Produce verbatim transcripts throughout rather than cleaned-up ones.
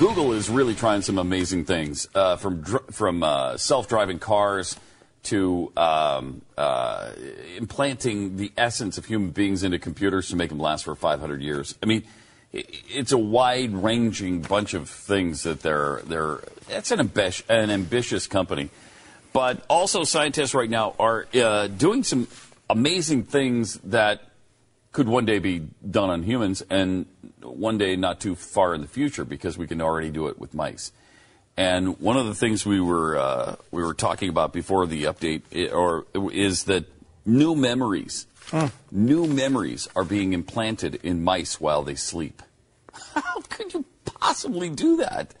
Google is really trying some amazing things, uh, from dr from uh, self-driving cars to um, uh, implanting the essence of human beings into computers to make them last for five hundred years. I mean, it's a wide-ranging bunch of things that they're they're. It's an ambitious an ambitious company, but also scientists right now are uh, doing some amazing things that could one day be done on humans, and one day not too far in the future, because we can already do it with mice. And one of the things we were uh, we were talking about before the update, or is that new memories, mm. new memories are being implanted in mice while they sleep. How could you possibly do that?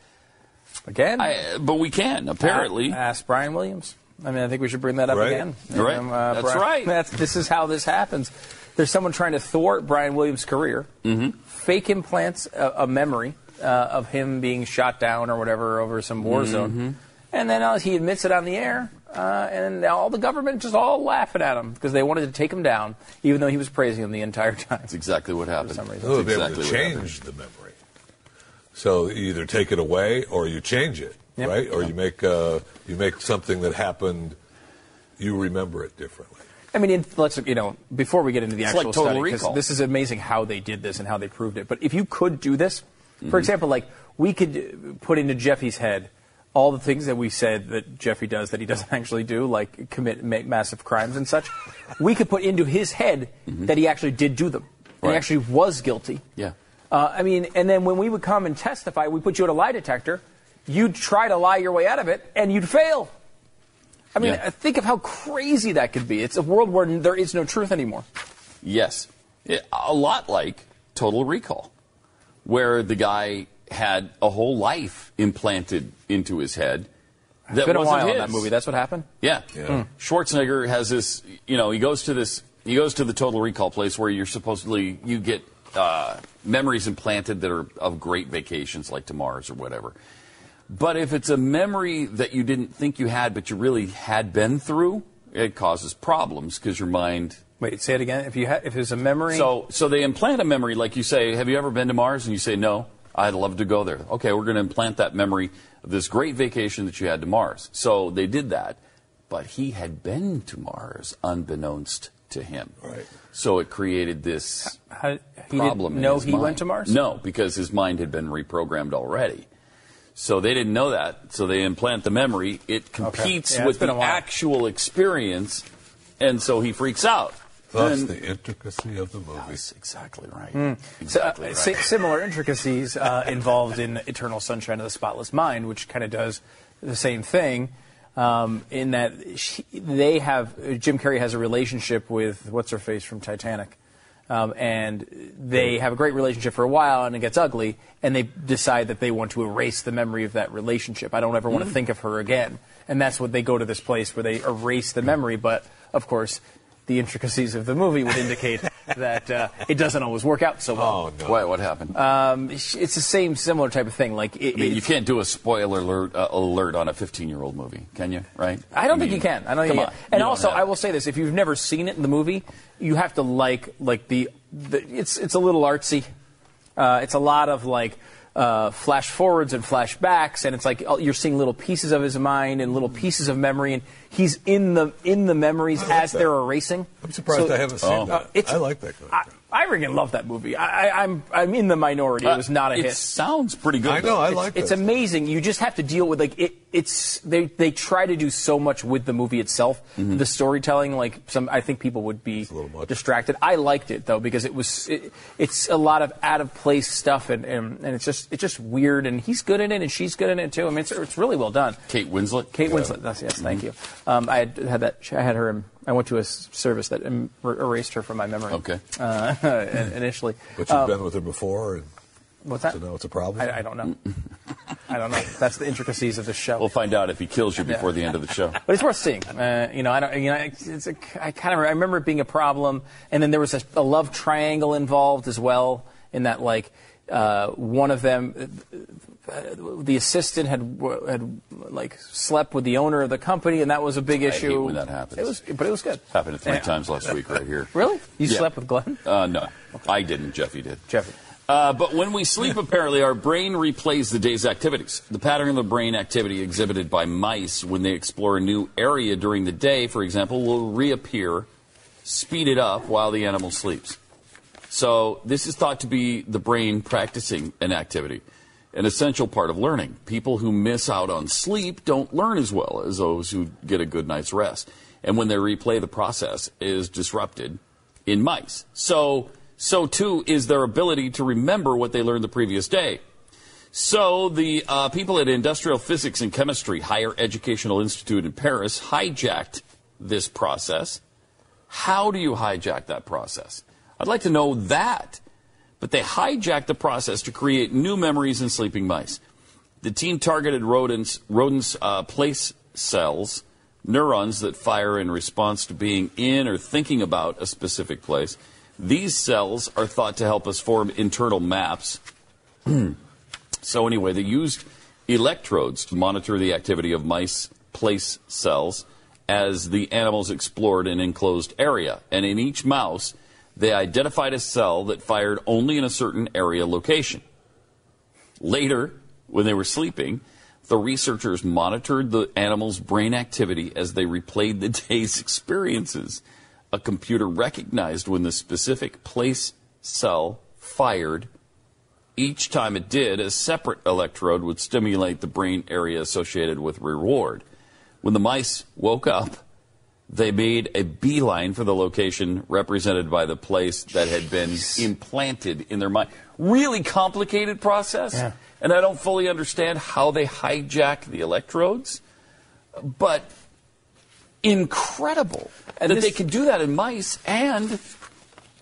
Again, I, but we can apparently. Uh, ask Brian Williams. I mean, I think we should bring that up right. again. Right. And, uh, that's Brian, right. That's, this is how this happens. There's someone trying to thwart Brian Williams' career, mm-hmm. fake implants a, a memory uh, of him being shot down or whatever over some war mm-hmm. zone, and then uh, he admits it on the air, uh, and now all the government just all laughing at him because they wanted to take him down, even though he was praising him the entire time. That's exactly what happened. For some reason. They'll be able to change the memory. So you either take it away or you change it, yep. right? Or yep. you make uh, you make something that happened, you remember it differently. I mean, in, let's, you know, before we get into the it's actual like Total study, because this is amazing how they did this and how they proved it. But if you could do this, mm-hmm. for example, like we could put into Jeffy's head all the things that we said that Jeffy does that he doesn't actually do, like commit make massive crimes and such. We could put into his head mm-hmm. that he actually did do them. And right. he actually was guilty. Yeah. Uh, I mean, and then when we would come and testify, we put you at a lie detector. You'd try to lie your way out of it, and you'd fail. I mean, yeah. think of how crazy that could be. It's a world where there is no truth anymore. Yes. A lot like Total Recall, where the guy had a whole life implanted into his head that it's been wasn't a while his. In that movie. That's what happened? Yeah. yeah. Mm. Schwarzenegger has this, you know, he goes to this, he goes to the Total Recall place where you're supposedly, you get uh, memories implanted that are of great vacations, like to Mars or whatever. But if it's a memory that you didn't think you had, but you really had been through, it causes problems because your mind. Wait, say it again. If you ha if it's a memory. So, so they implant a memory, like you say, have you ever been to Mars? And you say, no, I'd love to go there. Okay, we're going to implant that memory of this great vacation that you had to Mars. So they did that, but he had been to Mars unbeknownst to him. Right. So it created this How, he problem. Didn't know in his he mind. Went to Mars? No, because his mind had been reprogrammed already. So they didn't know that, so they implant the memory. It competes okay. yeah, with the actual experience, and so he freaks out. That's the intricacy of the movie. That's exactly right. Mm. Exactly uh, right. Similar intricacies uh, involved in Eternal Sunshine of the Spotless Mind, which kind of does the same thing, um, in that she, they have, uh, Jim Carrey has a relationship with what's-her-face from Titanic. Um, and they have a great relationship for a while, and it gets ugly, and they decide that they want to erase the memory of that relationship. I don't ever want mm. to think of her again. And that's what they go to this place where they erase the memory. But, of course, the intricacies of the movie would indicate that uh, it doesn't always work out so well. Oh, no. Wait, what happened? Um, it's the same, similar type of thing. Like it, I mean, you can't do a spoiler alert, uh, alert on a fifteen-year-old movie, can you? Right? I don't I mean, think you can. I don't think you can. And also, I will say this. If you've never seen it in the movie, you have to like like the, the it's it's a little artsy. Uh, it's a lot of like uh, flash forwards and flashbacks, and it's like you're seeing little pieces of his mind and little pieces of memory, and he's in the in the memories like as that. They're erasing. I'm surprised so, I haven't seen oh. that. It's, I like that. Kind of I, I really love that movie. I, I, I'm I'm in the minority. Uh, it was not a it hit. It sounds pretty good. I know. I it's, like. It's this. Amazing. You just have to deal with like it. It's they they try to do so much with the movie itself, mm-hmm. the storytelling. Like some, I think people would be distracted. I liked it though because it was it, it's a lot of out of place stuff and, and and it's just it's just weird. And he's good in it and she's good in it too. I mean, it's it's really well done. Kate Winslet. Kate yeah. Winslet. That's, yes, mm-hmm. thank you. Um, I had, had that. I had her. In, I went to a service that em, erased her from my memory. Okay. Uh, initially. But you've um, been with her before. And what's that? So now it's a problem. I, I don't know. I don't know. That's the intricacies of the show. We'll find out if he kills you before yeah. the end of the show. But it's worth seeing. Uh, you know, I don't. You know, it's a, I kind of. I remember it being a problem, and then there was a, a love triangle involved as well. In that, like, uh, one of them. The assistant had had like slept with the owner of the company, and that was a big issue. I hate when that happens. It was, but it was good. Happened three yeah. times last week, right here. Really? You yeah. slept with Glenn? Uh, no, okay. I didn't. Jeffy did. Jeffy. Uh, but when we sleep, apparently, our brain replays the day's activities. The pattern of the brain activity exhibited by mice when they explore a new area during the day, for example, will reappear, speeded up, while the animal sleeps. So this is thought to be the brain practicing an activity, an essential part of learning. People who miss out on sleep don't learn as well as those who get a good night's rest. And when they replay, the process is disrupted in mice. So, so too is their ability to remember what they learned the previous day. So the uh, people at Industrial Physics and Chemistry Higher Educational Institute in Paris hijacked this process. How do you hijack that process? I'd like to know that. But they hijacked the process to create new memories in sleeping mice. The team targeted rodents, rodents uh, place cells, neurons that fire in response to being in or thinking about a specific place. These cells are thought to help us form internal maps. So anyway, they used electrodes to monitor the activity of mice place cells as the animals explored an enclosed area. And in each mouse, they identified a cell that fired only in a certain area location. Later, when they were sleeping, the researchers monitored the animal's brain activity as they replayed the day's experiences. A computer recognized when the specific place cell fired. Each time it did, a separate electrode would stimulate the brain area associated with reward. When the mice woke up, they made a beeline for the location represented by the place that had been implanted in their mind. Really complicated process, yeah. And I don't fully understand how they hijack the electrodes, but incredible and that this, they could do that in mice, and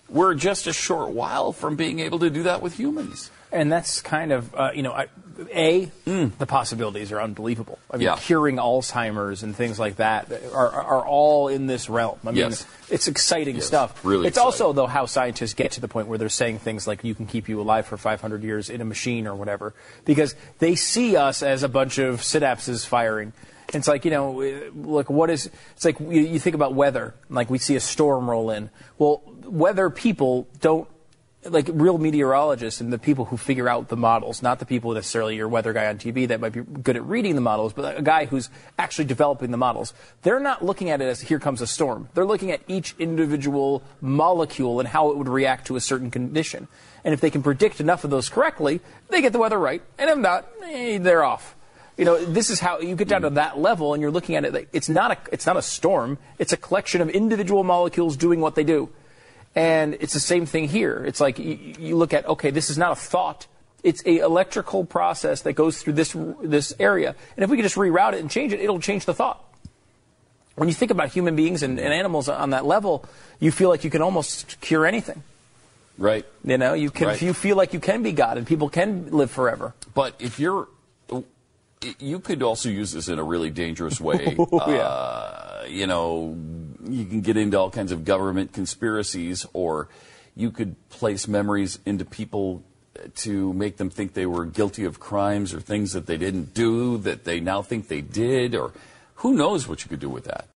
we're just a short while from being able to do that with humans. And that's kind of, uh, you know, I, A, mm. the possibilities are unbelievable. I mean, yeah. curing Alzheimer's and things like that are, are all in this realm. I mean, yes. it's exciting yes. stuff. Really it's exciting. Also, though, how scientists get to the point where they're saying things like you can keep you alive for five hundred years in a machine or whatever, because they see us as a bunch of synapses firing. It's like, you know, look, what is, it's like you, you think about weather, like we see a storm roll in. Well, weather people don't, like real meteorologists and the people who figure out the models, not the people necessarily your weather guy on T V that might be good at reading the models, but a guy who's actually developing the models. They're not looking at it as here comes a storm. They're looking at each individual molecule and how it would react to a certain condition. And if they can predict enough of those correctly, they get the weather right. And if not, eh, they're off. You know, this is how you get down to that level, and you're looking at it. Like, it's not a, it's not a storm. It's a collection of individual molecules doing what they do, and it's the same thing here. It's like you, you look at, okay, this is not a thought. It's a electrical process that goes through this this area, and if we could just reroute it and change it, it'll change the thought. When you think about human beings and, and animals on that level, you feel like you can almost cure anything. Right. You know, you can. Right. You feel like you can be God, and people can live forever. But if you're You could also use this in a really dangerous way. uh, yeah. You know, you can get into all kinds of government conspiracies, or you could place memories into people to make them think they were guilty of crimes or things that they didn't do that they now think they did, or who knows what you could do with that.